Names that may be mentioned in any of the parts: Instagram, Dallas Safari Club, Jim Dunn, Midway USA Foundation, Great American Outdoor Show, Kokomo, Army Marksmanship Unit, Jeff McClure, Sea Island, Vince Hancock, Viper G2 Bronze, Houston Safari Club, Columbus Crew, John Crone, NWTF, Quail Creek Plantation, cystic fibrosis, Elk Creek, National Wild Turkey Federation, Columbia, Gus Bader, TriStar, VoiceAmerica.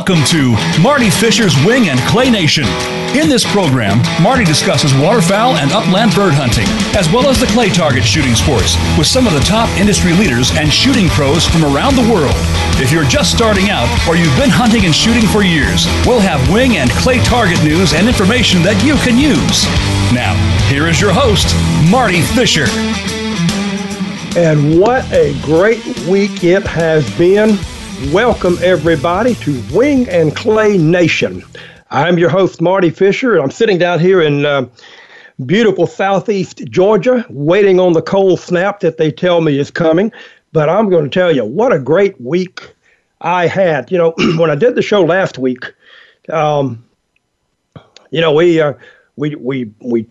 Welcome to Marty Fisher's Wing and Clay Nation. In this program, Marty discusses waterfowl and upland bird hunting, as well as the clay target shooting sports, with some of the top industry leaders and shooting pros from around the world. If you're just starting out or you've been hunting and shooting for years, we'll have wing and clay target news and information that you can use. Now, here is your host, Marty Fisher. And what a great week it has been. Welcome, everybody, to Wing and Clay Nation. I'm your host, Marty Fisher, and I'm sitting down here in beautiful southeast Georgia, waiting on the cold snap that they tell me is coming. But I'm going to tell you, what a great week I had. You know, when I did the show last week, we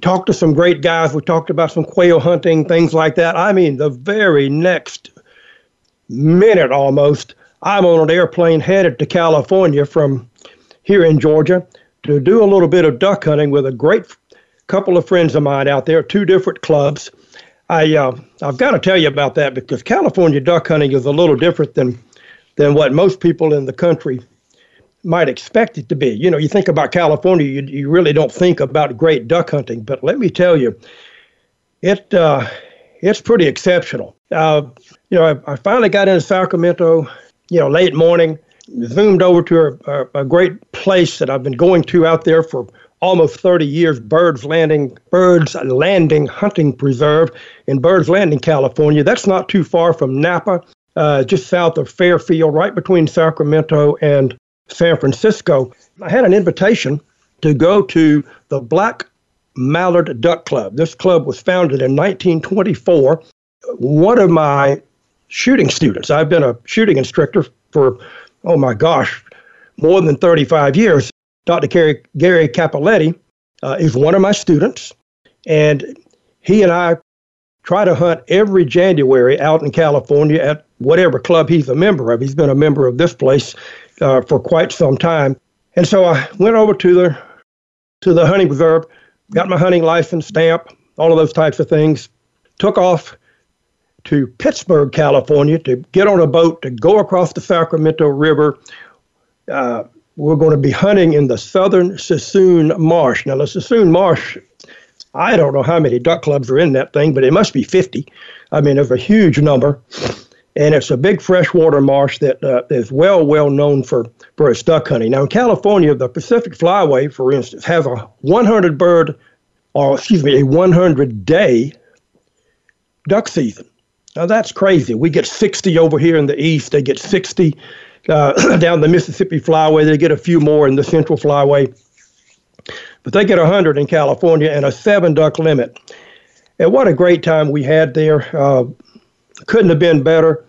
talked to some great guys. We talked about some quail hunting, things like that. I mean, the very next minute almost, I'm on an airplane headed to California from here in Georgia to do a little bit of duck hunting with a great couple of friends of mine out there, two different clubs. I've got to tell you about that because California duck hunting is a little different than what most people in the country might expect it to be. You know, you think about California, you really don't think about great duck hunting, but let me tell you, it's pretty exceptional. I finally got into Sacramento, late morning. Zoomed over to a great place that I've been going to out there for almost 30 years, Birds Landing Hunting Preserve in Birds Landing, California. That's not too far from Napa, just south of Fairfield, right between Sacramento and San Francisco. I had an invitation to go to the Black Mallard Duck Club. This club was founded in 1924. One of my shooting students, I've been a shooting instructor for more than 35 years. Dr. Gary Capoletti is one of my students, and he and I try to hunt every January out in California at whatever club he's a member of. He's been a member of this place for quite some time. And so I went over to the hunting preserve, got my hunting license, stamp, all of those types of things, took off to Pittsburgh, California, to get on a boat, to go across the Sacramento River. We're going to be hunting in the southern Suisun Marsh. Now, the Suisun Marsh, I don't know how many duck clubs are in that thing, but it must be 50. I mean, there's a huge number. And it's a big freshwater marsh that is well known for its duck hunting. Now, in California, the Pacific Flyway, for instance, has a 100-day duck season. Now, that's crazy. We get 60 over here in the east. They get 60 down the Mississippi flyway. They get a few more in the central flyway. But they get 100 in California and a 7-duck limit. And what a great time we had there. Couldn't have been better.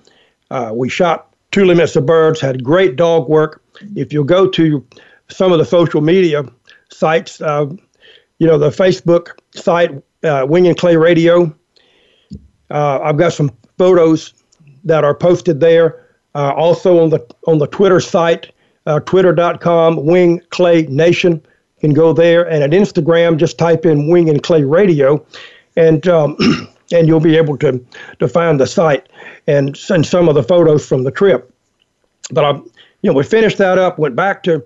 We shot 2 limits of birds, had great dog work. If you go to some of the social media sites, the Facebook site, Wing and Clay Radio, I've got some photos that are posted there. Also on the Twitter site, twitter.com, Wing Clay Nation. You can go there. And at Instagram, just type in Wing and Clay Radio, and you'll be able to find the site and send some of the photos from the trip. But we finished that up, went back to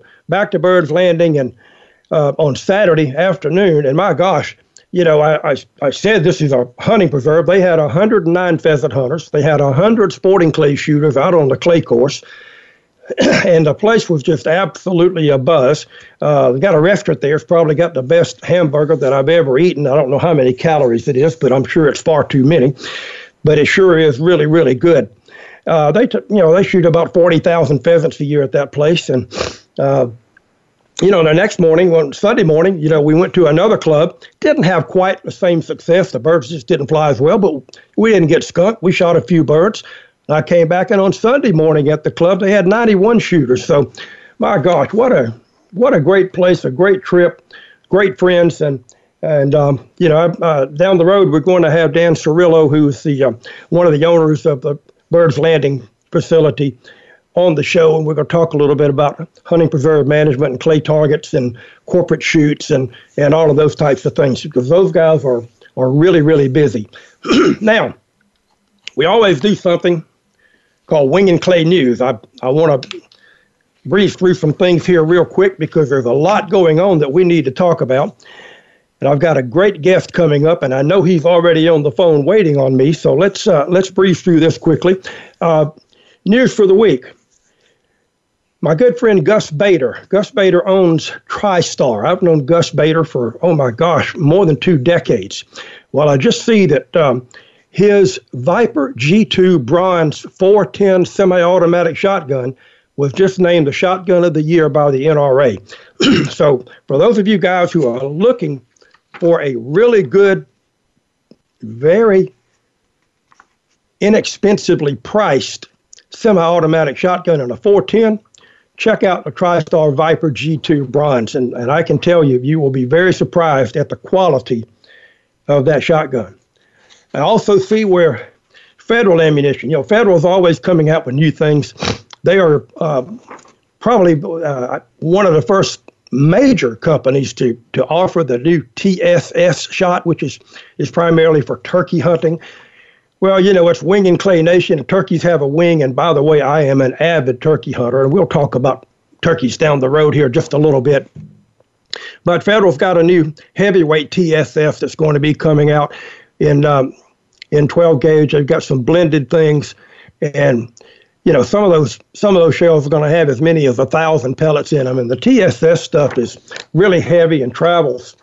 Birds Landing, and on Saturday afternoon. And my gosh. I said this is a hunting preserve. They had 109 pheasant hunters. They had 100 sporting clay shooters out on the clay course. And the place was just absolutely abuzz. They got a restaurant there. It's probably got the best hamburger that I've ever eaten. I don't know how many calories it is, but I'm sure it's far too many. But it sure is really, really good. They shoot about 40,000 pheasants a year at that place. And, the next morning, Sunday morning, we went to another club. Didn't have quite the same success. The birds just didn't fly as well, but we didn't get skunked. We shot a few birds. I came back, and on Sunday morning at the club, they had 91 shooters. So, my gosh, what a great place, a great trip, great friends. And down the road, we're going to have Dan Cirillo, who's the one of the owners of the Birds Landing facility, on the show, and we're going to talk a little bit about hunting preserve management and clay targets and corporate shoots and all of those types of things, because those guys are really, really busy. Now, we always do something called Wing and Clay News. I want to breeze through some things here real quick because there's a lot going on that we need to talk about. And I've got a great guest coming up, and I know he's already on the phone waiting on me, so let's breeze through this quickly. News for the week. My good friend Gus Bader. Gus Bader owns TriStar. I've known Gus Bader for, oh my gosh, more than 2 decades. Well, I just see that his Viper G2 Bronze 410 semi-automatic shotgun was just named the Shotgun of the Year by the NRA. So for those of you guys who are looking for a really good, very inexpensively priced semi-automatic shotgun and a 410, check out the TriStar Viper G2 Bronze. And I can tell you, you will be very surprised at the quality of that shotgun. I also see where Federal ammunition, you know, Federal is always coming out with new things. They are probably one of the first major companies to offer the new TSS shot, which is primarily for turkey hunting. Well, you know, it's wing and clay nation. Turkeys have a wing. And by the way, I am an avid turkey hunter. And we'll talk about turkeys down the road here just a little bit. But Federal's got a new heavyweight TSS that's going to be coming out in 12 gauge. They've got some blended things. And, you know, some of those shells are going to have as many as 1,000 pellets in them. And the TSS stuff is really heavy and travels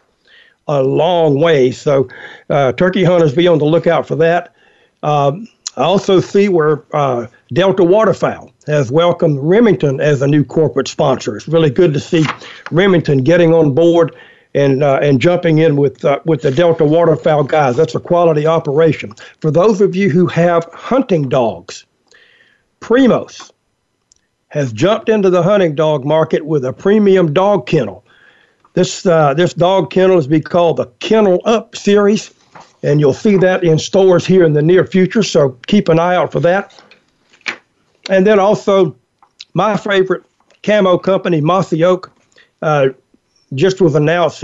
a long way. So turkey hunters, be on the lookout for that. I also see where Delta Waterfowl has welcomed Remington as a new corporate sponsor. It's really good to see Remington getting on board and jumping in with the Delta Waterfowl guys. That's a quality operation. For those of you who have hunting dogs, Primos has jumped into the hunting dog market with a premium dog kennel. This dog kennel is being called the Kennel Up series. And you'll see that in stores here in the near future, so keep an eye out for that. And then also, my favorite camo company, Mossy Oak, just was announced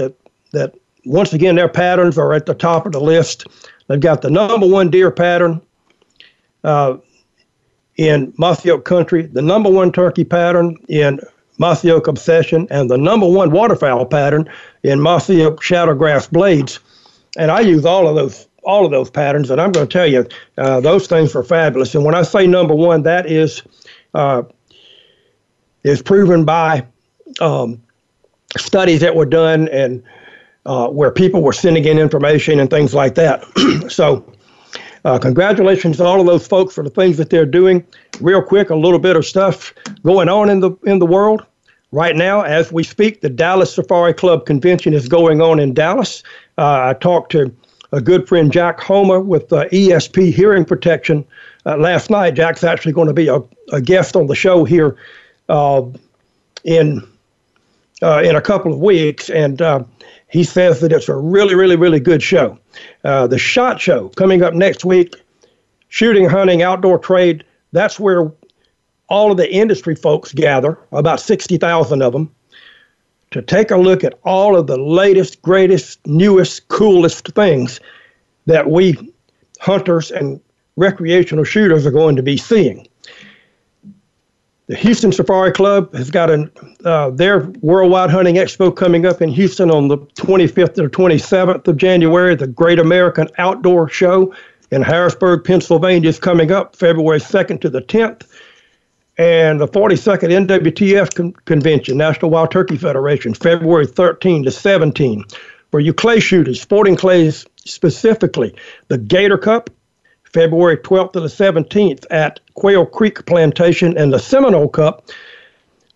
that once again their patterns are at the top of the list. They've got the #1 deer pattern in Mossy Oak Country, the #1 turkey pattern in Mossy Oak Obsession, and the #1 waterfowl pattern in Mossy Oak Shadowgrass Blades. And I use all of those patterns, and I'm going to tell you, those things are fabulous. And when I say #1, that is proven by studies that were done and where people were sending in information and things like that. So congratulations to all of those folks for the things that they're doing. Real quick, a little bit of stuff going on in the world. Right now, as we speak, the Dallas Safari Club Convention is going on in Dallas. I talked to a good friend, Jack Homer, with ESP Hearing Protection last night. Jack's actually going to be a guest on the show here in a couple of weeks, and he says that it's a really, really, really good show. The SHOT Show coming up next week, shooting, hunting, outdoor trade, that's where all of the industry folks gather, about 60,000 of them, to take a look at all of the latest, greatest, newest, coolest things that we hunters and recreational shooters are going to be seeing. The Houston Safari Club has got their Worldwide Hunting Expo coming up in Houston on the 25th or 27th of January. The Great American Outdoor Show in Harrisburg, Pennsylvania is coming up February 2nd to the 10th. And the 42nd NWTF Convention, National Wild Turkey Federation, February 13 to 17. For you clay shooters, sporting clays specifically, the Gator Cup, February 12th to the 17th at Quail Creek Plantation, and the Seminole Cup,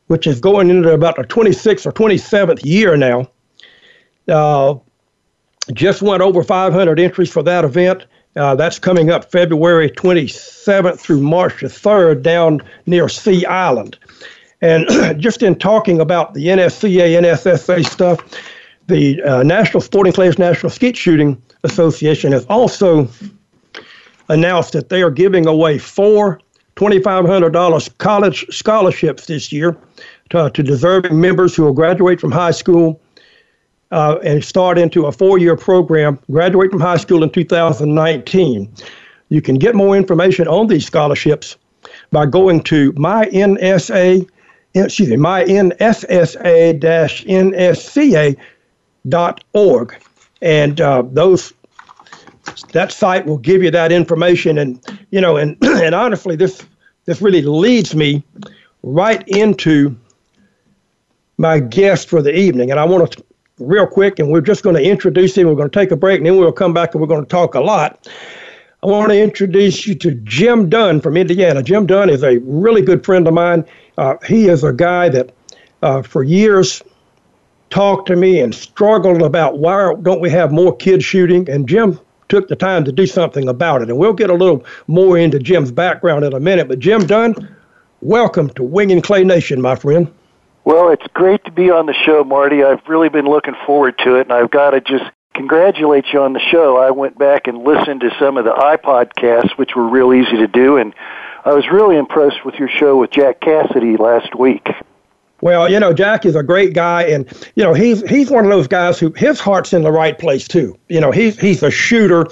which is going into about the 26th or 27th year now. Just went over 500 entries for that event. That's coming up February 27th through March the 3rd down near Sea Island. And just in talking about the NSCA, NSSA stuff, the National Sporting Clays National Skeet Shooting Association has also announced that they are giving away 4 $2,500 college scholarships this year to deserving members who will graduate from high school and start into a 4-year program, graduate from high school in 2019. You can get more information on these scholarships by going to my NSA my NFSA-NSCA.org. And that site will give you that information. And, you know, and honestly, this really leads me right into my guest for the evening. And I want to, real quick, and we're just going to introduce him. We're going to take a break, and then we'll come back, and we're going to talk a lot. I want to introduce you to Jim Dunn from Indiana. Jim Dunn is a really good friend of mine. He is a guy that for years talked to me and struggled about why don't we have more kids shooting, and Jim took the time to do something about it. And we'll get a little more into Jim's background in a minute. But Jim Dunn, welcome to Wing and Clay Nation, my friend. Well, it's great to be on the show, Marty. I've really been looking forward to it, and I've got to just congratulate you on the show. I went back and listened to some of the iPodcasts, which were real easy to do, and I was really impressed with your show with Jack Cassidy last week. Well, you know, Jack is a great guy, and, you know, he's one of those guys who his heart's in the right place, too. You know, he's a shooter,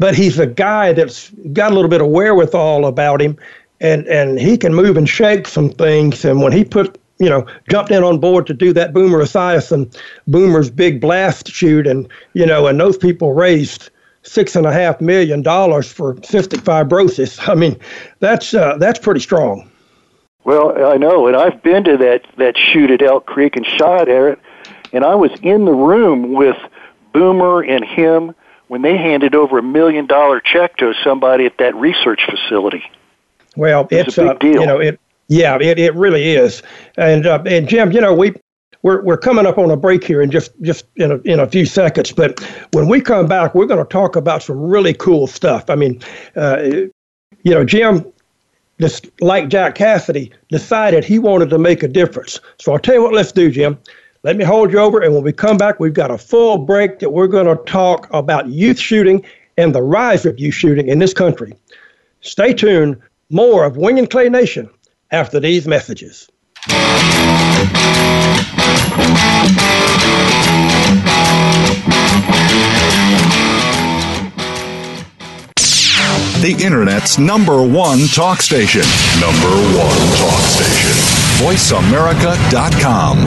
but he's a guy that's got a little bit of wherewithal about him, and he can move and shake some things, and when he jumped in on board to do that Boomer Esiason Boomer's big blast shoot. And, you know, and those people raised $6.5 million for cystic fibrosis. I mean, that's pretty strong. Well, I know. And I've been to that shoot at Elk Creek and shot at it. And I was in the room with Boomer and him when they handed over $1 million check to somebody at that research facility. Well, it's a big deal. You know, yeah, it really is. And Jim, you know, we're coming up on a break here in just in a few seconds. But when we come back, we're going to talk about some really cool stuff. I mean, you know, Jim, just like Jack Cassidy, decided he wanted to make a difference. So I'll tell you what, let's do, Jim. Let me hold you over, and when we come back, we've got a full break that we're going to talk about youth shooting and the rise of youth shooting in this country. Stay tuned. More of Wing and Clay Nation after these messages. The Internet's #1 talk station. #1 talk station. VoiceAmerica.com.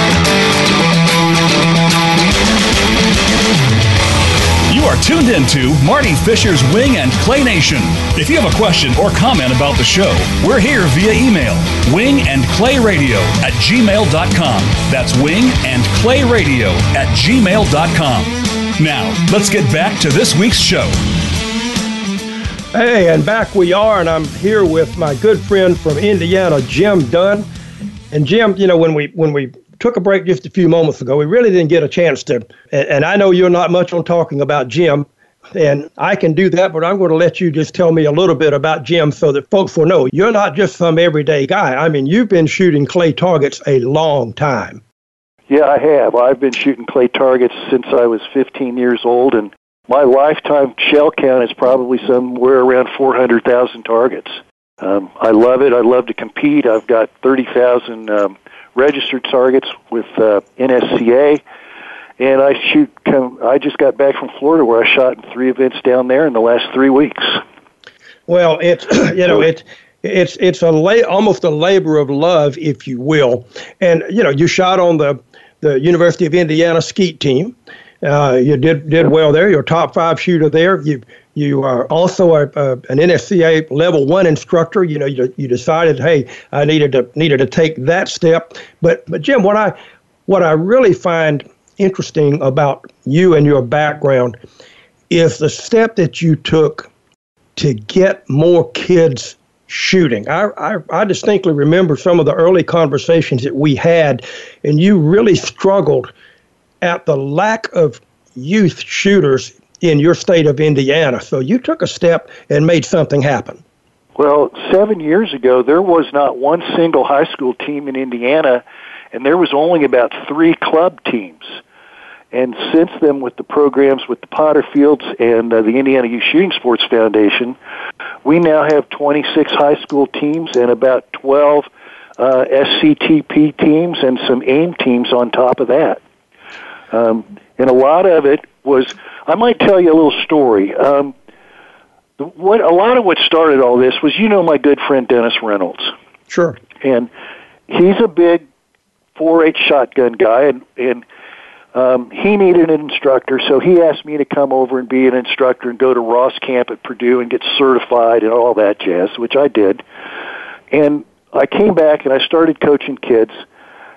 Tuned into Marty Fisher's Wing and Clay Nation. If you have a question or comment about the show, we're here via email, wingandclayradio@gmail.com. That's wingandclayradio@gmail.com. Now, let's get back to this week's show. Hey, and back we are, and I'm here with my good friend from Indiana, Jim Dunn. And Jim, you know, when we took a break just a few moments ago, we really didn't get a chance to, and I know you're not much on talking about Jim, and I can do that, but I'm going to let you just tell me a little bit about Jim so that folks will know you're not just some everyday guy. I mean, you've been shooting clay targets a long time. Yeah, I have. I've been shooting clay targets since I was 15 years old, and my lifetime shell count is probably somewhere around 400,000 targets. I love it. I love to compete. I've got 30,000 registered targets with NSCA, and I shoot. I just got back from Florida where I shot in 3 events down there in the last 3 weeks. Well, it's almost a labor of love, if you will. And you know, you shot on the University of Indiana skeet team. You did well there. You're a top 5 shooter there. You are also an NSCA level 1 instructor. You know, you decided, hey, I needed to take that step. But Jim, what I really find interesting about you and your background is the step that you took to get more kids shooting. I distinctly remember some of the early conversations that we had, and you really struggled at the lack of youth shooters in your state of Indiana. So you took a step and made something happen. Well, 7 years ago, there was not one single high school team in Indiana, and there was only about 3 club teams. And since then, with the programs with the Potterfields and the Indiana Youth Shooting Sports Foundation, we now have 26 high school teams and about 12 SCTP teams and some AIM teams on top of that. And a lot of it was, I might tell you a little story. A lot of what started all this was, you know, my good friend Dennis Reynolds. Sure. And he's a big 4.8 shotgun guy, and he needed an instructor, so he asked me to come over and be an instructor and go to Ross Camp at Purdue and get certified and all that jazz, which I did. And I came back and I started coaching kids,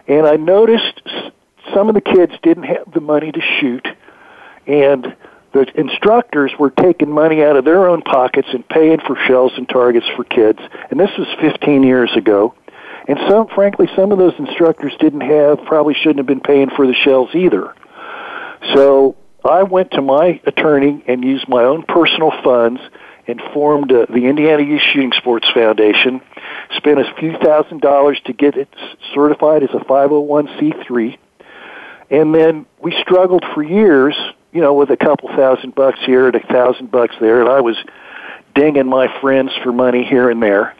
and I noticed some of the kids didn't have the money to shoot, and the instructors were taking money out of their own pockets and paying for shells and targets for kids. And this was 15 years ago. And frankly, some of those instructors probably shouldn't have been paying for the shells either. So I went to my attorney and used my own personal funds and formed the Indiana Youth Shooting Sports Foundation, spent a few thousand dollars to get it certified as a 501c3. And then we struggled for years, you know, with a couple $1,000 here and $1,000 there, and I was dinging my friends for money here and there.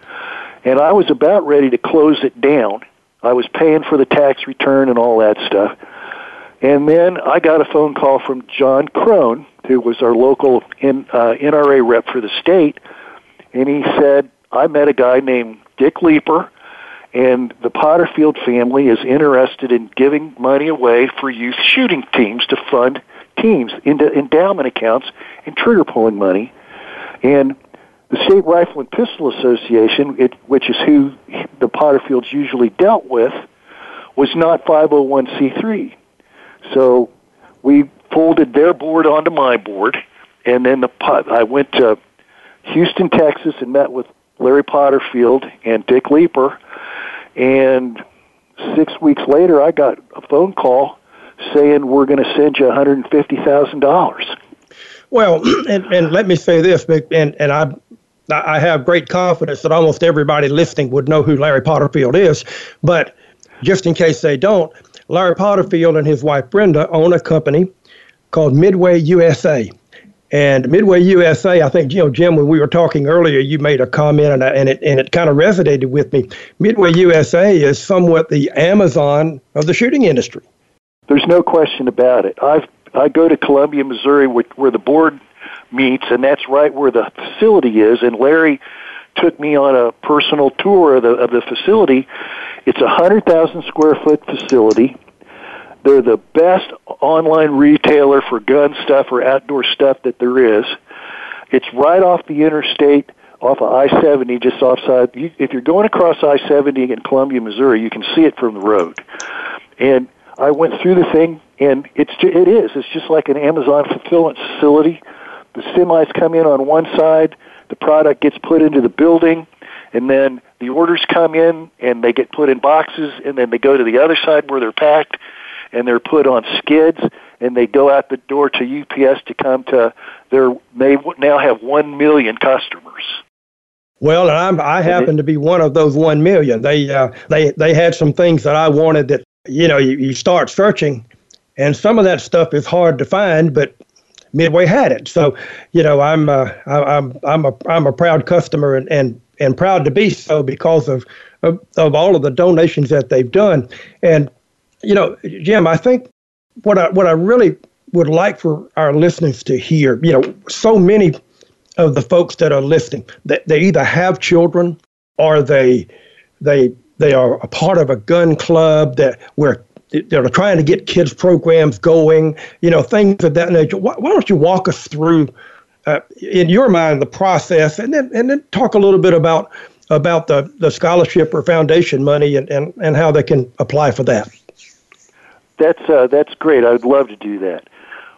And I was about ready to close it down. I was paying for the tax return and all that stuff. And then I got a phone call from John Crone, who was our local NRA rep for the state, and he said, I met a guy named Dick Leeper, and the Potterfield family is interested in giving money away for youth shooting teams to fund teams into endowment accounts and trigger pulling money. And the State Rifle and Pistol Association, which is who the Potterfields usually dealt with, was not 501c3. So we folded their board onto my board, and then I went to Houston, Texas, and met with Larry Potterfield and Dick Leeper. And 6 weeks later, I got a phone call saying, we're going to send you $150,000. Well, and let me say this, and I have great confidence that almost everybody listening would know who Larry Potterfield is. But just in case they don't, Larry Potterfield and his wife, Brenda, own a company called Midway USA. And Midway USA, I think, you know, Jim, when we were talking earlier, you made a comment, and it kind of resonated with me. Midway USA is somewhat the Amazon of the shooting industry. There's no question about it. I go to Columbia, Missouri, where the board meets, and that's right where the facility is. And Larry took me on a personal tour of the facility. It's a 100,000 square foot facility. They're the best online retailer for gun stuff or outdoor stuff that there is. It's right off the interstate, off of I-70, just offside. If you're going across I-70 in Columbia, Missouri, you can see it from the road. And I went through the thing, and it's just like an Amazon fulfillment facility. The semis come in on one side, the product gets put into the building, and then the orders come in, and they get put in boxes, and then they go to the other side where they're packed, and they're put on skids, and they go out the door to UPS to come to their, they now have 1 million customers. Well, and I happen to be one of those 1 million. They had some things that I wanted that, you know, you start searching, and some of that stuff is hard to find, but Midway had it. So, you know, I'm a proud customer and proud to be so because of all of the donations that they've done. And, you know, Jim, I think what I really would like for our listeners to hear, you know, so many of the folks that are listening, that they either have children or they are a part of a gun club that where they're trying to get kids programs going, you know, things of that nature. Why don't you walk us through, in your mind, the process, and then talk a little bit about the scholarship or foundation money and how they can apply for that. That's great. I would love to do that.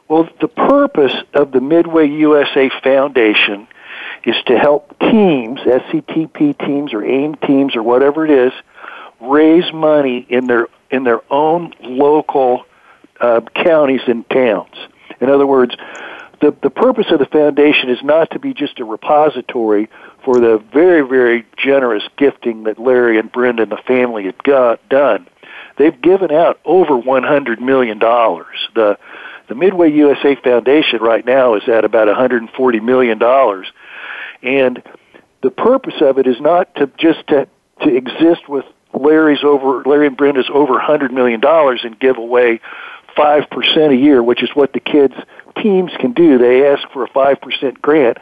Well, the purpose of the Midway USA Foundation is to help teams, SCTP teams or AIM teams or whatever it is, raise money in their own local counties and towns. In other words, the purpose of the foundation is not to be just a repository for the very, very generous gifting that Larry and Brenda and the family had done. They've given out over $100 million. The Midway USA Foundation right now is at about $140 million. And the purpose of it is not to just to exist with Larry and Brenda's over $100 million and give away 5% a year, which is what the kids' teams can do. They ask for a 5% grant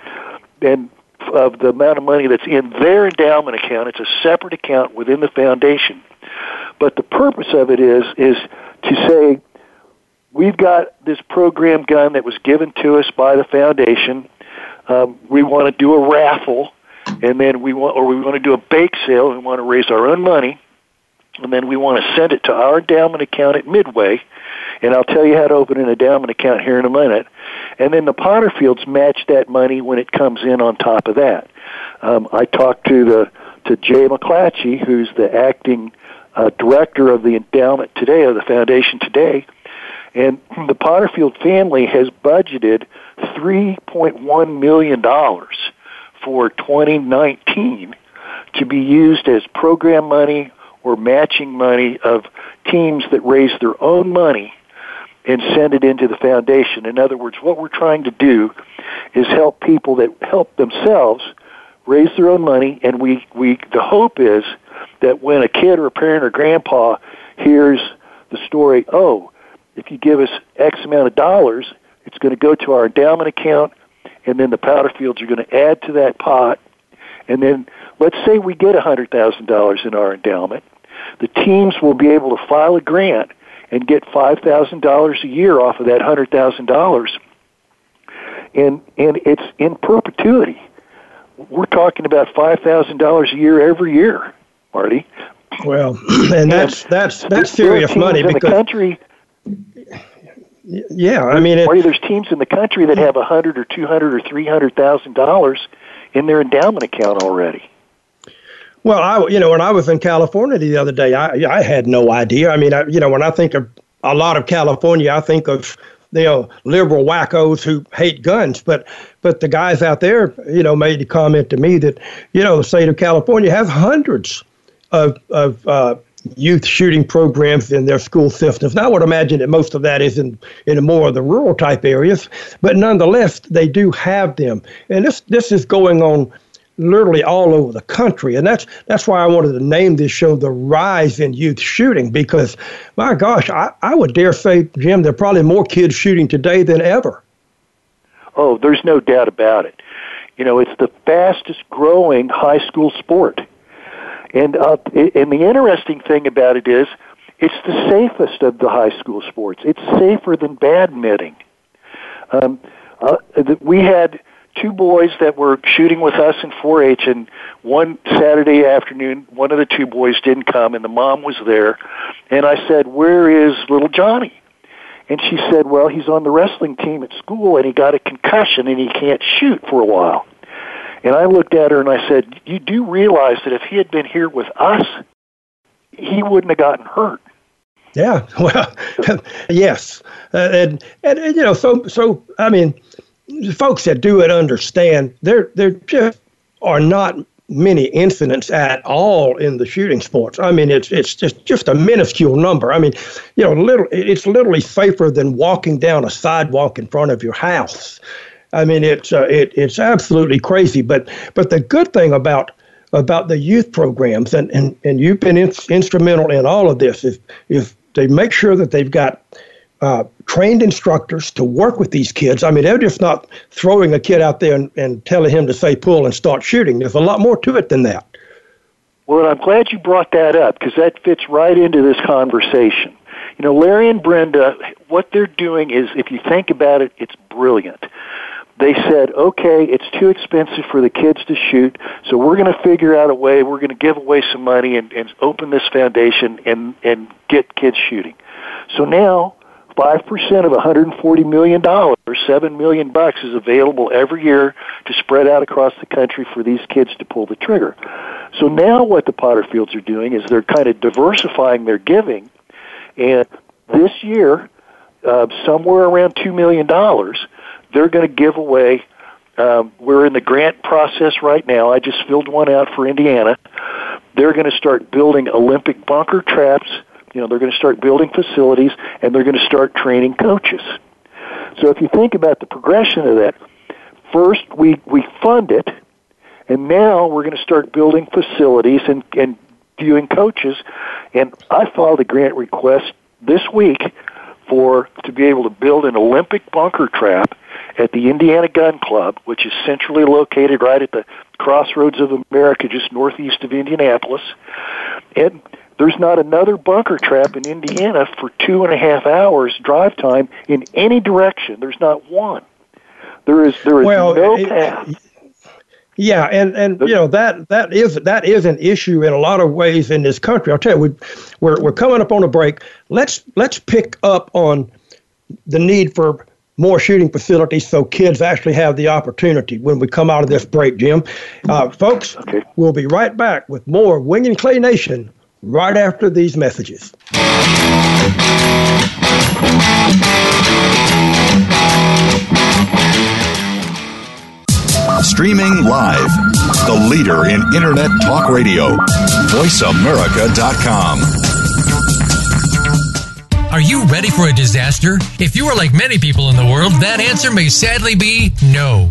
and of the amount of money that's in their endowment account. It's a separate account within the foundation. But the purpose of it is to say, we've got this program gun that was given to us by the foundation. We want to do a raffle, and then we want to do a bake sale. We want to raise our own money, and then we want to send it to our endowment account at Midway. And I'll tell you how to open an endowment account here in a minute. And then the Potterfields match that money when it comes in. On top of that, I talked to Jay McClatchy, who's the acting director of the endowment today, of the foundation today. And the Potterfield family has budgeted $3.1 million for 2019 to be used as program money or matching money of teams that raise their own money and send it into the foundation. In other words, what we're trying to do is help people that help themselves raise their own money, and the hope is that when a kid or a parent or grandpa hears the story, oh, if you give us X amount of dollars, it's going to go to our endowment account, and then the Potterfields are going to add to that pot. And then let's say we get $100,000 in our endowment. The teams will be able to file a grant and get $5,000 a year off of that $100,000. And it's in perpetuity. We're talking about $5,000 a year every year, Marty. Well, and that's serious money because the country. Yeah, I mean, there's teams in the country that have $100,000 or $200,000 or $300,000 in their endowment account already. Well, when I was in California the other day, I had no idea. I mean, when I think of a lot of California, I think of, you know, liberal wackos who hate guns, but the guys out there, you know, made the comment to me that, you know, the state of California has hundreds of youth shooting programs in their school systems. Now, I would imagine that most of that is in more of the rural type areas, but nonetheless, they do have them. And this is going on literally all over the country. And that's why I wanted to name this show The Rise in Youth Shooting, because, my gosh, I would dare say, Jim, there are probably more kids shooting today than ever. Oh, there's no doubt about it. You know, it's the fastest growing high school sport. And the interesting thing about it is it's the safest of the high school sports. It's safer than badminton. We had two boys that were shooting with us in 4-H, and one Saturday afternoon, one of the two boys didn't come, and the mom was there. And I said, where is little Johnny? And she said, well, he's on the wrestling team at school, and he got a concussion, and he can't shoot for a while. And I looked at her and I said, you do realize that if he had been here with us, he wouldn't have gotten hurt. Yeah, well, yes. And you know, so I mean, the folks that do it understand there just are not many incidents at all in the shooting sports. I mean, it's just a minuscule number. I mean, you know, it's literally safer than walking down a sidewalk in front of your house. I mean, it's absolutely crazy. But the good thing about the youth programs, and you've been instrumental in all of this, if they make sure that they've got trained instructors to work with these kids. I mean, they're just not throwing a kid out there and telling him to say pull and start shooting. There's a lot more to it than that. Well, I'm glad you brought that up because that fits right into this conversation. You know, Larry and Brenda, what they're doing is, if you think about it, it's brilliant. They said, okay, it's too expensive for the kids to shoot, so we're going to figure out a way, we're going to give away some money and open this foundation and get kids shooting. So now, 5% of $140 million, or $7 million, is available every year to spread out across the country for these kids to pull the trigger. So now what the Potterfields are doing is they're kind of diversifying their giving, and this year, somewhere around $2 million, they're going to give away, we're in the grant process right now. I just filled one out for Indiana. They're going to start building Olympic bunker traps. You know, they're going to start building facilities, and they're going to start training coaches. So if you think about the progression of that, first we fund it, and now we're going to start building facilities and doing coaches. And I filed a grant request this week to be able to build an Olympic bunker trap at the Indiana Gun Club, which is centrally located right at the crossroads of America, just northeast of Indianapolis. And there's not another bunker trap in Indiana for 2.5 hours drive time in any direction. There's not one. There is no path. Yeah, and you know that is an issue in a lot of ways in this country. I'll tell you, we're coming up on a break. Let's pick up on the need for more shooting facilities so kids actually have the opportunity when we come out of this break, Jim. Folks, okay. We'll be right back with more Wing and Clay Nation right after these messages. Streaming live, the leader in Internet Talk Radio, voiceamerica.com. Are you ready for a disaster? If you are like many people in the world, that answer may sadly be no.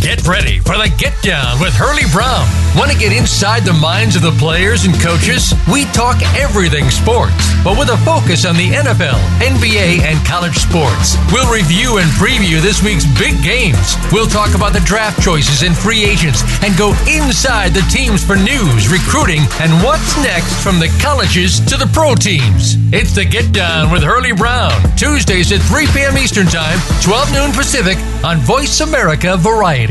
Get ready for the Get Down with Hurley Brown. Want to get inside the minds of the players and coaches? We talk everything sports, but with a focus on the NFL, NBA, and college sports. We'll review and preview this week's big games. We'll talk about the draft choices and free agents and go inside the teams for news, recruiting, and what's next from the colleges to the pro teams. It's the Get Down with Hurley Brown, Tuesdays at 3 p.m. Eastern Time, 12 noon Pacific on Voice America Variety.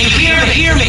you hear me?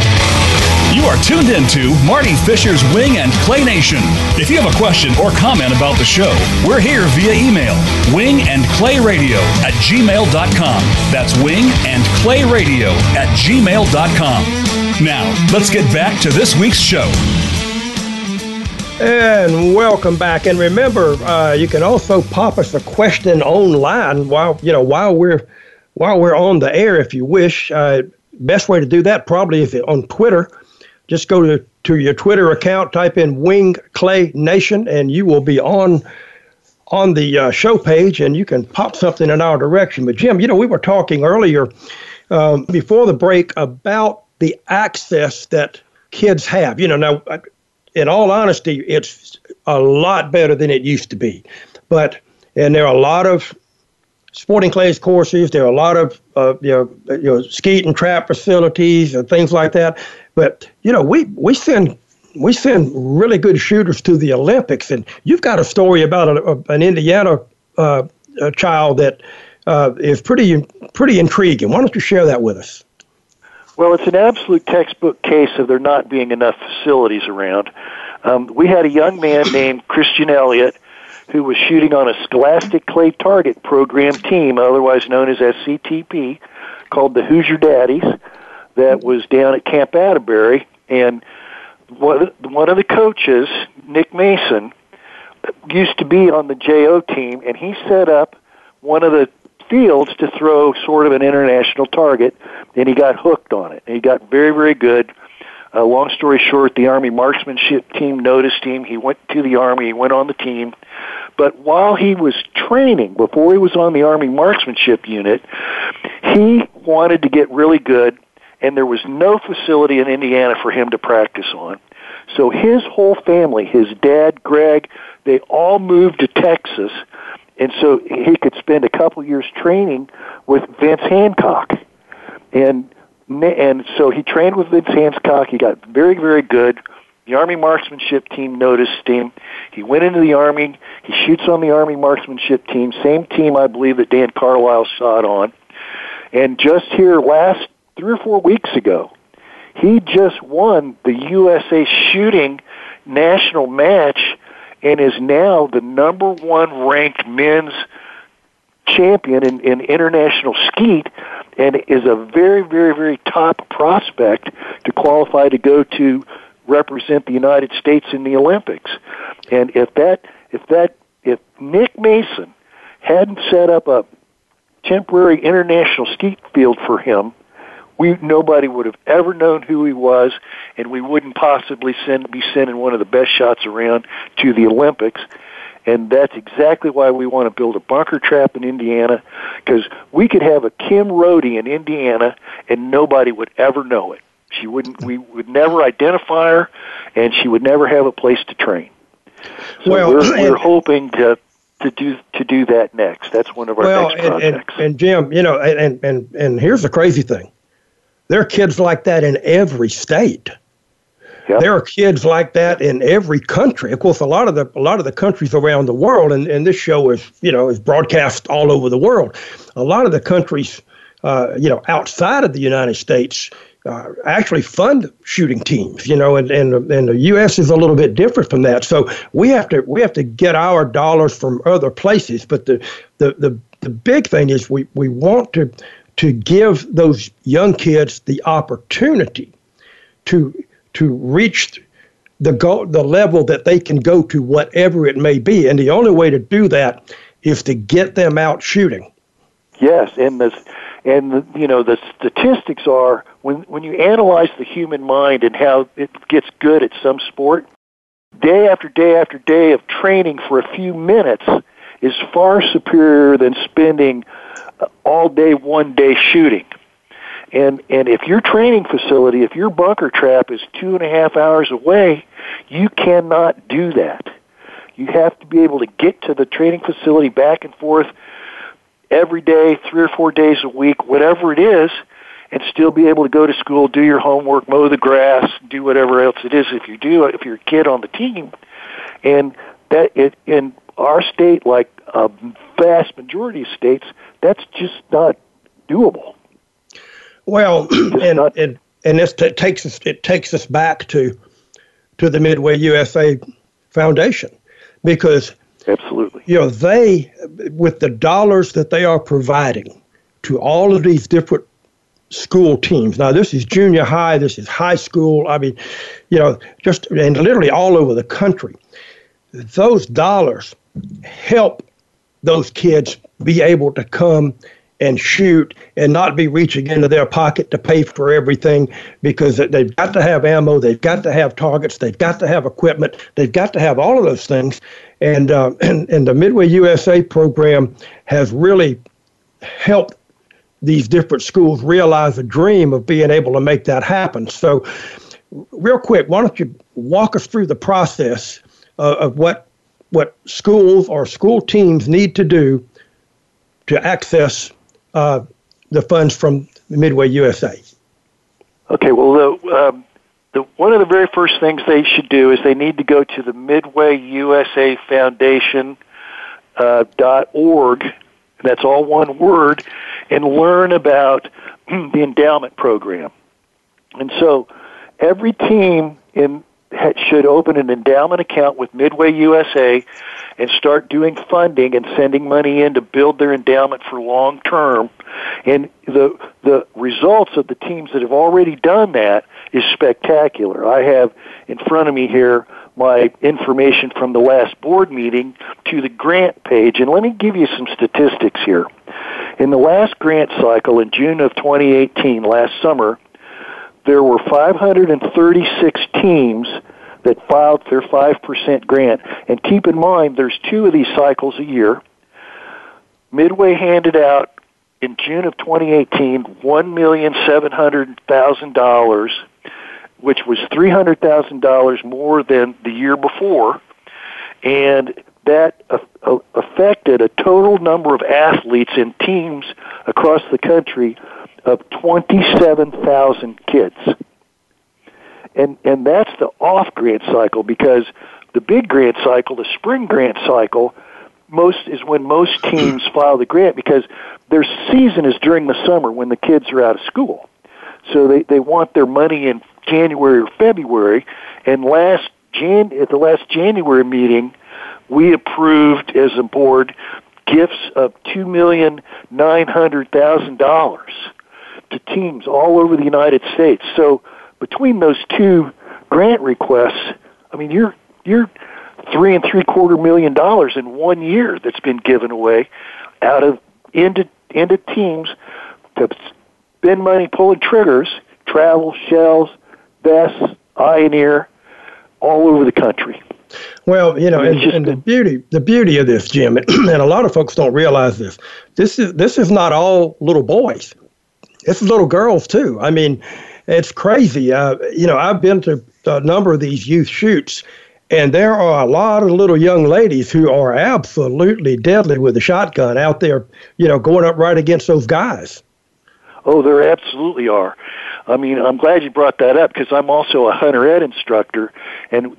You are tuned into Marty Fisher's Wing and Clay Nation. If you have a question or comment about the show, we're here via email, wingandclayradio@gmail.com. That's wingandclayradio@gmail.com. Now, let's get back to this week's show. And welcome back. And remember, you can also pop us a question online while we're on the air if you wish. Best way to do that probably if on Twitter. Just go to your Twitter account, type in Wing Clay Nation, and you will be on the show page, and you can pop something in our direction. But Jim, we were talking earlier before the break about the access that kids have. Now. In all honesty, it's a lot better than it used to be. And there are a lot of sporting clays courses. There are a lot of skeet and trap facilities and things like that. But we send really good shooters to the Olympics. And you've got a story about an Indiana child that is pretty intriguing. Why don't you share that with us? Well, it's an absolute textbook case of there not being enough facilities around. We had a young man named Christian Elliott who was shooting on a Scholastic Clay Target Program team, otherwise known as SCTP, called the Hoosier Daddies, that was down at Camp Atterbury. And one of the coaches, Nick Mason, used to be on the JO team, and he set up one of the fields to throw sort of an international target, and he got hooked on it. And he got very, very good. Long story short, the Army marksmanship team noticed him. He went to the Army. He went on the team. But while he was training, before he was on the Army marksmanship unit, he wanted to get really good, and there was no facility in Indiana for him to practice on. So his whole family, his dad, Greg, they all moved to Texas. And so he could spend a couple years training with Vince Hancock. And so he trained with Vince Hancock. He got very, very good. The Army marksmanship team noticed him. He went into the Army. He shoots on the Army marksmanship team, same team, I believe, that Dan Carlisle shot on. And just here last 3 or 4 weeks ago, he just won the USA Shooting National Match and is now the #1 ranked men's champion in international skeet, and is a very, very, very top prospect to qualify to go to represent the United States in the Olympics. And if Nick Mason hadn't set up a temporary international skeet field for him, nobody would have ever known who he was, and we wouldn't possibly be sending one of the best shots around to the Olympics. And that's exactly why we want to build a bunker trap in Indiana, because we could have a Kim Rohde in Indiana, and nobody would ever know it. We would never identify her, and she would never have a place to train. So we're hoping to do that next. That's one of our next projects. And Jim, and here's the crazy thing. There are kids like that in every state. Yep. There are kids like that in every country. Of course, a lot of the countries around the world, and this show is broadcast all over the world. A lot of the countries, outside of the United States, actually fund shooting teams. And the U.S. is a little bit different from that. So we have to get our dollars from other places. But the big thing is we want to give those young kids the opportunity to reach the level that they can go to, whatever it may be. And the only way to do that is to get them out shooting. Yes, the statistics are, when you analyze the human mind and how it gets good at some sport, day after day after day of training for a few minutes is far superior than spending all day, one day shooting. And if your training facility, if your bunker trap is 2.5 hours away, you cannot do that. You have to be able to get to the training facility back and forth every day, 3 or 4 days a week, whatever it is, and still be able to go to school, do your homework, mow the grass, do whatever else it is if you're a kid on the team. And that in our state, like a vast majority of states, that's just not doable. Well, it takes us back to the Midway USA Foundation, because absolutely, they, with the dollars that they are providing to all of these different school teams. Now, this is junior high, this is high school. I mean, you know, just and literally all over the country. Those dollars help those kids be able to come and shoot and not be reaching into their pocket to pay for everything, because they've got to have ammo, they've got to have targets, they've got to have equipment, they've got to have all of those things. And the Midway USA program has really helped these different schools realize the dream of being able to make that happen. So real quick, why don't you walk us through the process of what schools or school teams need to do to access the funds from Midway USA? Okay, well, one of the very first things they should do is they need to go to the MidwayUSAFoundation.org, that's all one word, and learn about the endowment program. And so every team should open an endowment account with Midway USA and start doing funding and sending money in to build their endowment for long term. And the results of the teams that have already done that is spectacular. I have in front of me here my information from the last board meeting to the grant page. And let me give you some statistics here. In the last grant cycle in June of 2018, last summer, there were 536 teams that filed their 5% grant. And keep in mind, there's two of these cycles a year. Midway handed out, in June of 2018, $1,700,000, which was $300,000 more than the year before. And that affected a total number of athletes and teams across the country of 27,000 kids. And that's the off-grant cycle, because the big grant cycle, the spring grant cycle, is when most teams file the grant, because their season is during the summer when the kids are out of school. So they want their money in January or February, and at the last January meeting, we approved as a board gifts of $2,900,000 to teams all over the United States. So between those two grant requests, I mean, you're $3.75 million in one year that's been given away out of into teams to spend money pulling triggers, travel, shells, vests, eye and ear, all over the country. Well, you know, and the beauty of this, Jim, and a lot of folks don't realize this. This is not all little boys. It's little girls too. I mean, it's crazy. You know, I've been to a number of these youth shoots, and there are a lot of little young ladies who are absolutely deadly with a shotgun out there, you know, going up right against those guys. Oh, there absolutely are. I mean, I'm glad you brought that up, because I'm also a Hunter Ed instructor, and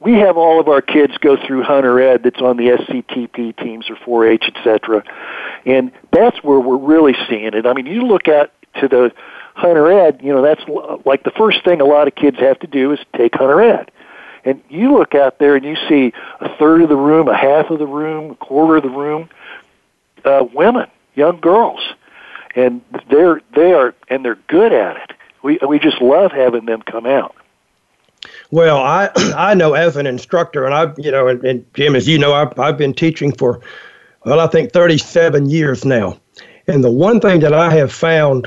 we have all of our kids go through Hunter Ed that's on the SCTP teams or 4-H, et cetera, and that's where we're really seeing it. I mean, you look out to the Hunter Ed, you know, that's like the first thing a lot of kids have to do is take Hunter Ed. And you look out there and you see a third of the room, a half of the room, a quarter of the room, women, young girls. And they're good at it. We just love having them come out. Well, I know as an instructor, and I, you know, and Jim, as you know, I've been teaching for, well, I think 37 years now. And the one thing that I have found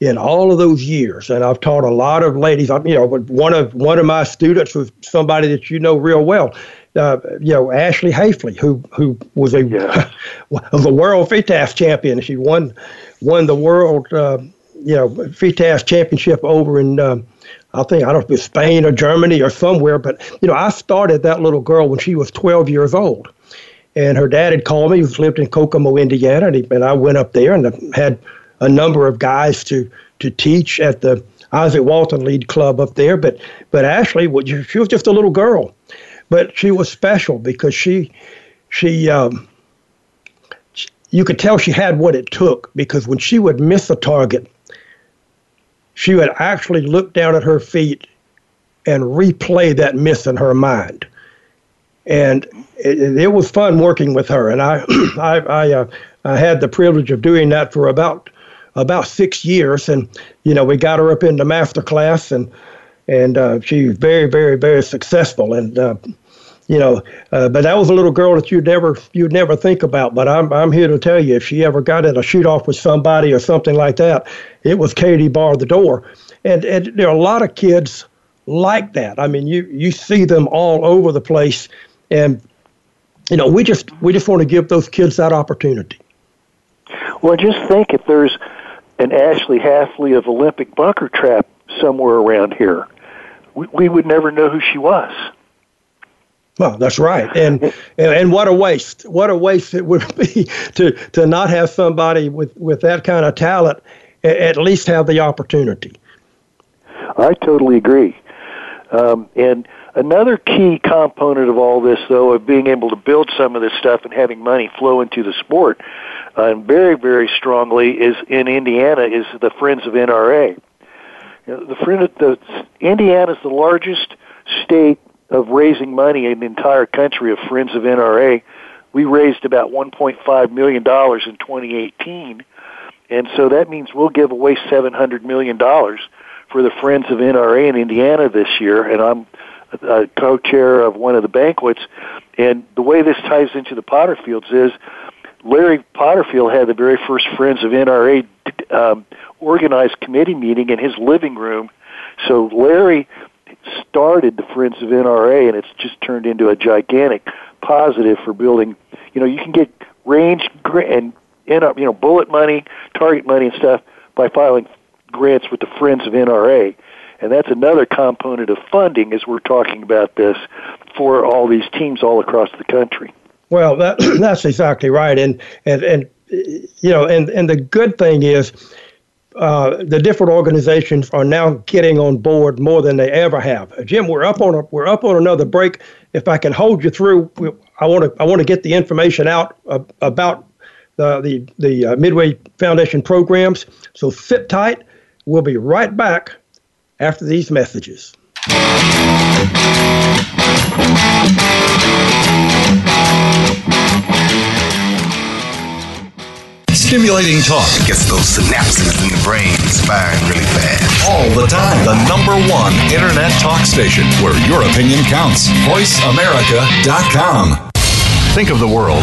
in all of those years, and I've taught a lot of ladies, you know, one of my students was somebody that you know real well, you know, Ashley Hafley, who was the world FITAS champion. She won the world, you know, FITAS championship over in, I don't know if it was Spain or Germany or somewhere, but, you know, I started that little girl when she was 12 years old. And her dad had called me, who lived in Kokomo, Indiana, and I went up there and had a number of guys to teach at the Isaac Walton Lead Club up there. But Ashley, she was just a little girl, but she was special because she you could tell she had what it took, because when she would miss a target, she would actually look down at her feet and replay that miss in her mind. And it was fun working with her. And I had the privilege of doing that for about 6 years. And, you know, we got her up into master class, and and she was very, very, very successful. And but that was a little girl that you'd never think about. But I'm here to tell you, if she ever got in a shoot off with somebody or something like that, it was Katie bar the door. And there are a lot of kids like that. I mean, you see them all over the place, and we just want to give those kids that opportunity. Well, just think if there's an Ashley Halfley of Olympic bunker trap somewhere around here, we would never know who she was. Well, that's right, and what a waste! What a waste it would be to not have somebody with that kind of talent at least have the opportunity. I totally agree. And another key component of all this, though, of being able to build some of this stuff and having money flow into the sport, and very, very strongly is in Indiana is the Friends of NRA. Indiana is the largest state of raising money in the entire country of Friends of NRA. We raised about $1.5 million in 2018, and so that means we'll give away $700 million for the Friends of NRA in Indiana this year, and I'm a co-chair of one of the banquets. And the way this ties into the Potterfields is Larry Potterfield had the very first Friends of NRA organized committee meeting in his living room. So Larry started the Friends of NRA, and it's just turned into a gigantic positive for building. You can get range and bullet money, target money, and stuff by filing grants with the Friends of NRA, and that's another component of funding as we're talking about this for all these teams all across the country. Well, that's exactly right, and the good thing is. The different organizations are now getting on board more than they ever have. Jim, we're up on another break. If I can hold you through, I want to get the information out about the Midway Foundation programs. So sit tight. We'll be right back after these messages. Stimulating talk gets those synapses in the brain firing really fast. All the time. The number one internet talk station where your opinion counts. VoiceAmerica.com. Think of the world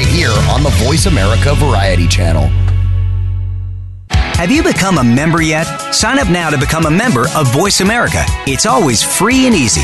here on the Voice America Variety Channel. Have you become a member yet? Sign up now to become a member of Voice America. It's always free and easy.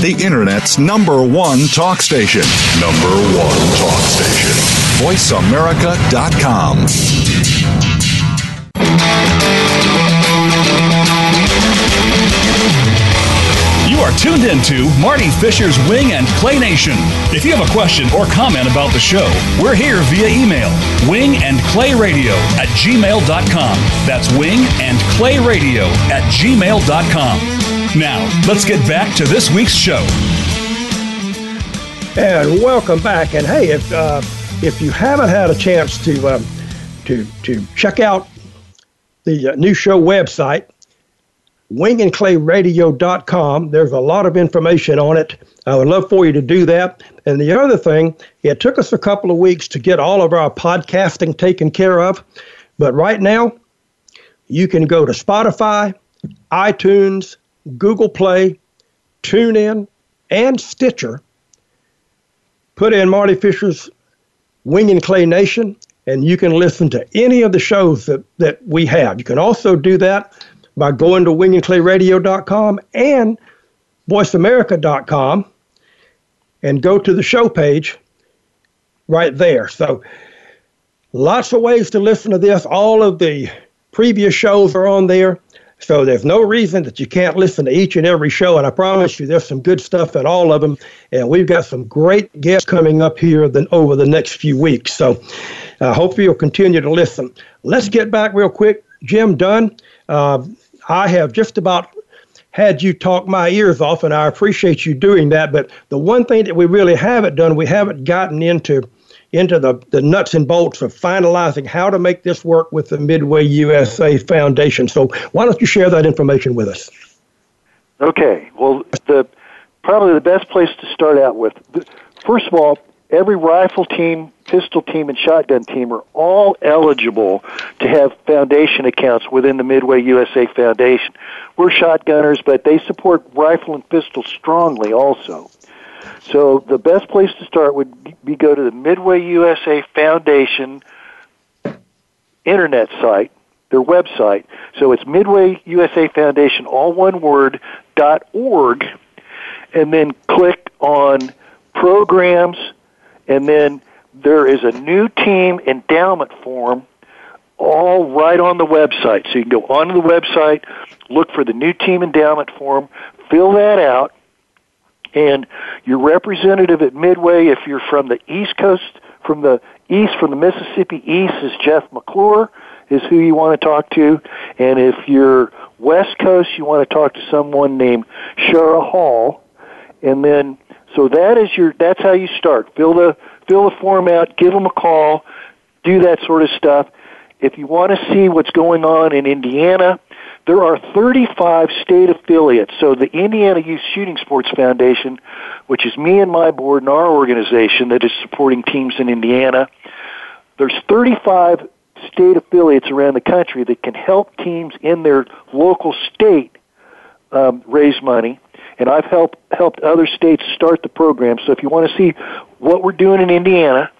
The Internet's number one talk station. Number one talk station. VoiceAmerica.com. You are tuned into Marty Fisher's Wing and Clay Nation. If you have a question or comment about the show, we're here via email. wingandclayradio@gmail.com. That's wingandclayradio@gmail.com. Now, let's get back to this week's show. And welcome back. And hey, if you haven't had a chance to check out the new show website, wingandclayradio.com. There's a lot of information on it. I would love for you to do that. And the other thing, it took us a couple of weeks to get all of our podcasting taken care of. But right now, you can go to Spotify, iTunes, Google Play, TuneIn, and Stitcher. Put in Marty Fisher's Wing and Clay Nation, and you can listen to any of the shows that we have. You can also do that by going to wingandclayradio.com and voiceamerica.com and go to the show page right there. So lots of ways to listen to this. All of the previous shows are on there. So there's no reason that you can't listen to each and every show. And I promise you there's some good stuff at all of them. And we've got some great guests coming up here over the next few weeks. So I hope you'll continue to listen. Let's get back real quick. Jim Dunn, I have just about had you talk my ears off, and I appreciate you doing that. But the one thing that we really haven't done, we haven't gotten into the nuts and bolts of finalizing how to make this work with the Midway USA Foundation. So why don't you share that information with us? Okay. Well, probably the best place to start out with, first of all, every rifle team, pistol team, and shotgun team are all eligible to have foundation accounts within the Midway USA Foundation. We're shotgunners, but they support rifle and pistol strongly also. So the best place to start would be go to the Midway USA Foundation internet site, their website. So it's MidwayUSAFoundation, all one word, .org, and then click on Programs, and then there is a new team endowment form all right on the website. So you can go onto the website, look for the new team endowment form, fill that out, and your representative at Midway, if you're from the East Coast, from the Mississippi East, is Jeff McClure, is who you want to talk to. And if you're West Coast, you want to talk to someone named Shara Hall. And then, so that's how you start. Fill the form out, give them a call, do that sort of stuff. If you want to see what's going on in Indiana, there are 35 state affiliates. So the Indiana Youth Shooting Sports Foundation, which is me and my board and our organization that is supporting teams in Indiana, there's 35 state affiliates around the country that can help teams in their local state raise money. And I've helped other states start the program. So if you want to see what we're doing in Indiana,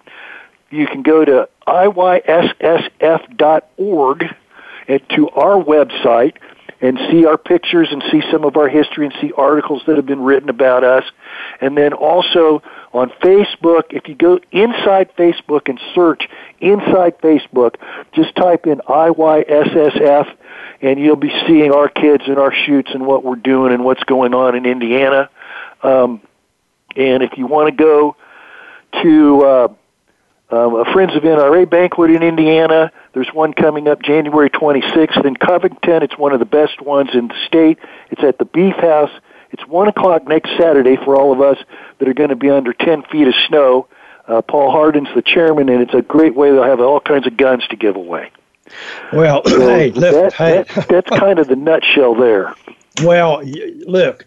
you can go to IYSSF.org and to our website and see our pictures and see some of our history and see articles that have been written about us. And then also on Facebook, if you go inside Facebook and search inside Facebook, just type in IYSSF, and you'll be seeing our kids and our shoots and what we're doing and what's going on in Indiana. And if you want to go to a Friends of NRA banquet in Indiana, there's one coming up January 26th in Covington. It's one of the best ones in the state. It's at the Beef House. It's 1 o'clock next Saturday for all of us that are going to be under 10 feet of snow. Paul Hardin's the chairman, and it's a great way. They'll have all kinds of guns to give away. Well, so hey, listen, that's kind of the nutshell there. Well, look,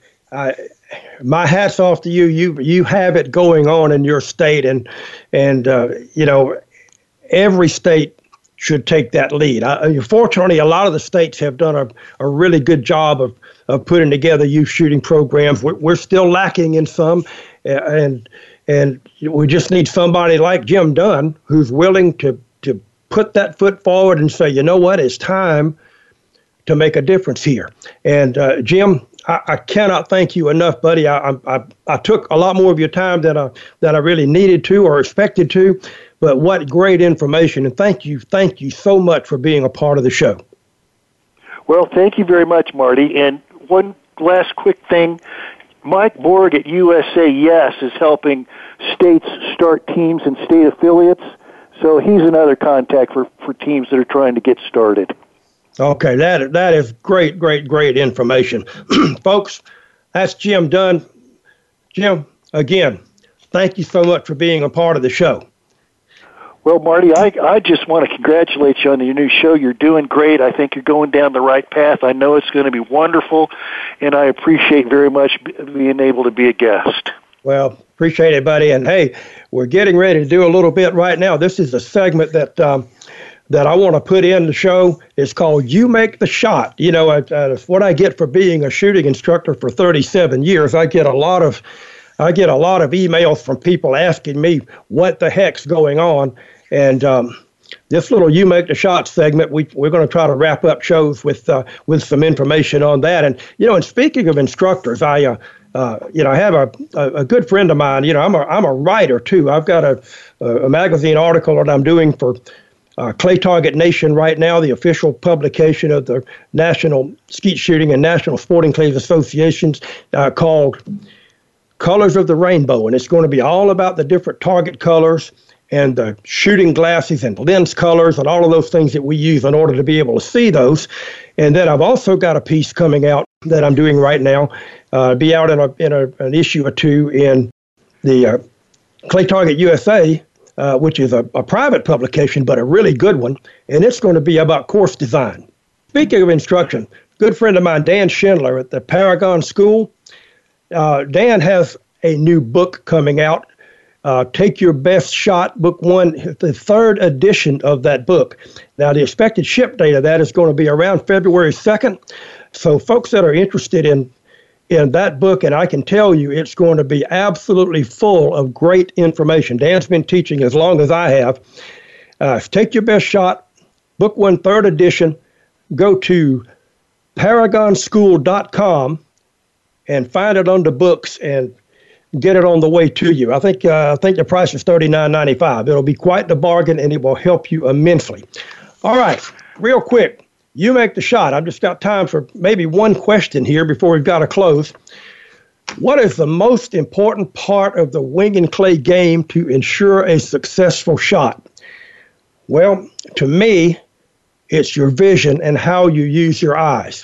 my hat's off to you. You have it going on in your state, and you know, every state should take that lead. Fortunately, a lot of the states have done a really good job of putting together youth shooting programs. We're still lacking in some, and we just need somebody like Jim Dunn who's willing to put that foot forward and say, you know what, it's time to make a difference here. And Jim, I cannot thank you enough, buddy. I took a lot more of your time than I really needed to or expected to, but what great information. And thank you so much for being a part of the show. Well, thank you very much, Marty. And one last quick thing. Mike Borg at USA Yes is helping states start teams and state affiliates. So he's another contact for teams that are trying to get started. Okay, that is great information. Folks, that's Jim Dunn. Jim, again, thank you so much for being a part of the show. Well, Marty, I just want to congratulate you on your new show. You're doing great. I think you're going down the right path. I know it's going to be wonderful, and I appreciate very much being able to be a guest. Well, appreciate it, buddy. And, hey, we're getting ready to do a little bit right now. This is a segment that that I want to put in the show. It's called You Make the Shot. You know, it's what I get for being a shooting instructor for 37 years. I get a lot of emails from people asking me what the heck's going on. And this little You Make the Shot segment, we're going to try to wrap up shows with some information on that. And, you know, and speaking of instructors, I have a good friend of mine. You know, I'm a writer, too. I've got a magazine article that I'm doing for Clay Target Nation right now, the official publication of the National Skeet Shooting and National Sporting Clays Associations, called Colors of the Rainbow, and it's going to be all about the different target colors and the shooting glasses and lens colors and all of those things that we use in order to be able to see those. And then I've also got a piece coming out that I'm doing right now, be out in an issue or two in the Clay Target USA, which is a private publication, but a really good one, and it's going to be about course design. Speaking of instruction, good friend of mine, Dan Schindler at the Paragon School, Dan has a new book coming out, Take Your Best Shot, Book 1, the third edition of that book. Now, the expected ship date of that is going to be around February 2nd. So folks that are interested in that book, and I can tell you it's going to be absolutely full of great information. Dan's been teaching as long as I have. Take Your Best Shot, Book 1, third edition. Go to paragonschool.com. and find it under books and get it on the way to you. I think the price is $39.95. It'll be quite the bargain, and it will help you immensely. All right, real quick, You Make the Shot. I've just got time for maybe one question here before we've got to close. What is the most important part of the wing and clay game to ensure a successful shot? Well, to me, it's your vision and how you use your eyes.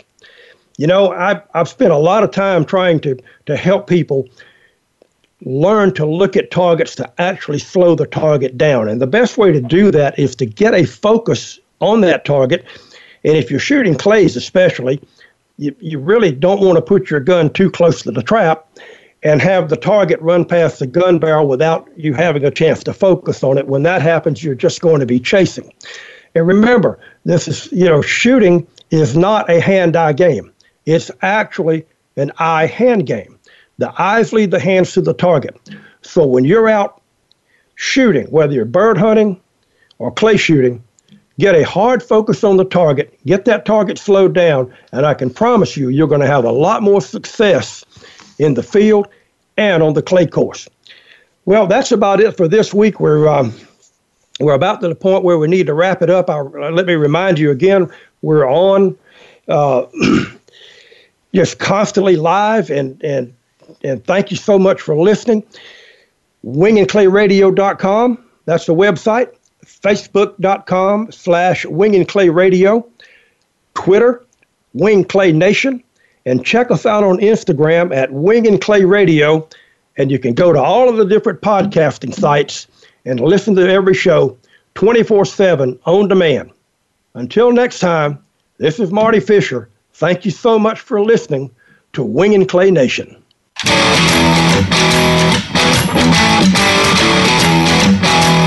You know, I've spent a lot of time trying to help people learn to look at targets to actually slow the target down. And the best way to do that is to get a focus on that target. And if you're shooting clays especially, you really don't want to put your gun too close to the trap and have the target run past the gun barrel without you having a chance to focus on it. When that happens, you're just going to be chasing. And remember, this is, you know, shooting is not a hand-eye game. It's actually an eye-hand game. The eyes lead the hands to the target. So when you're out shooting, whether you're bird hunting or clay shooting, get a hard focus on the target, get that target slowed down, and I can promise you, you're going to have a lot more success in the field and on the clay course. Well, that's about it for this week. We're about to the point where we need to wrap it up. Let me remind you again, we're on just constantly live, and thank you so much for listening. Wingandclayradio.com, that's the website. Facebook.com/Wing and Clay Radio. Twitter, Wing Clay Nation. And check us out on Instagram at Wing and Clay Radio. And you can go to all of the different podcasting sites and listen to every show 24/7 on demand. Until next time, this is Marty Fisher. Thank you so much for listening to Wing and Clay Nation.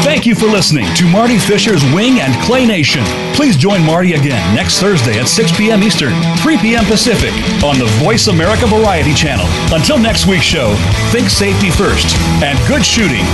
Thank you for listening to Marty Fisher's Wing and Clay Nation. Please join Marty again next Thursday at 6 p.m. Eastern, 3 p.m. Pacific on the Voice America Variety Channel. Until next week's show, think safety first and good shooting.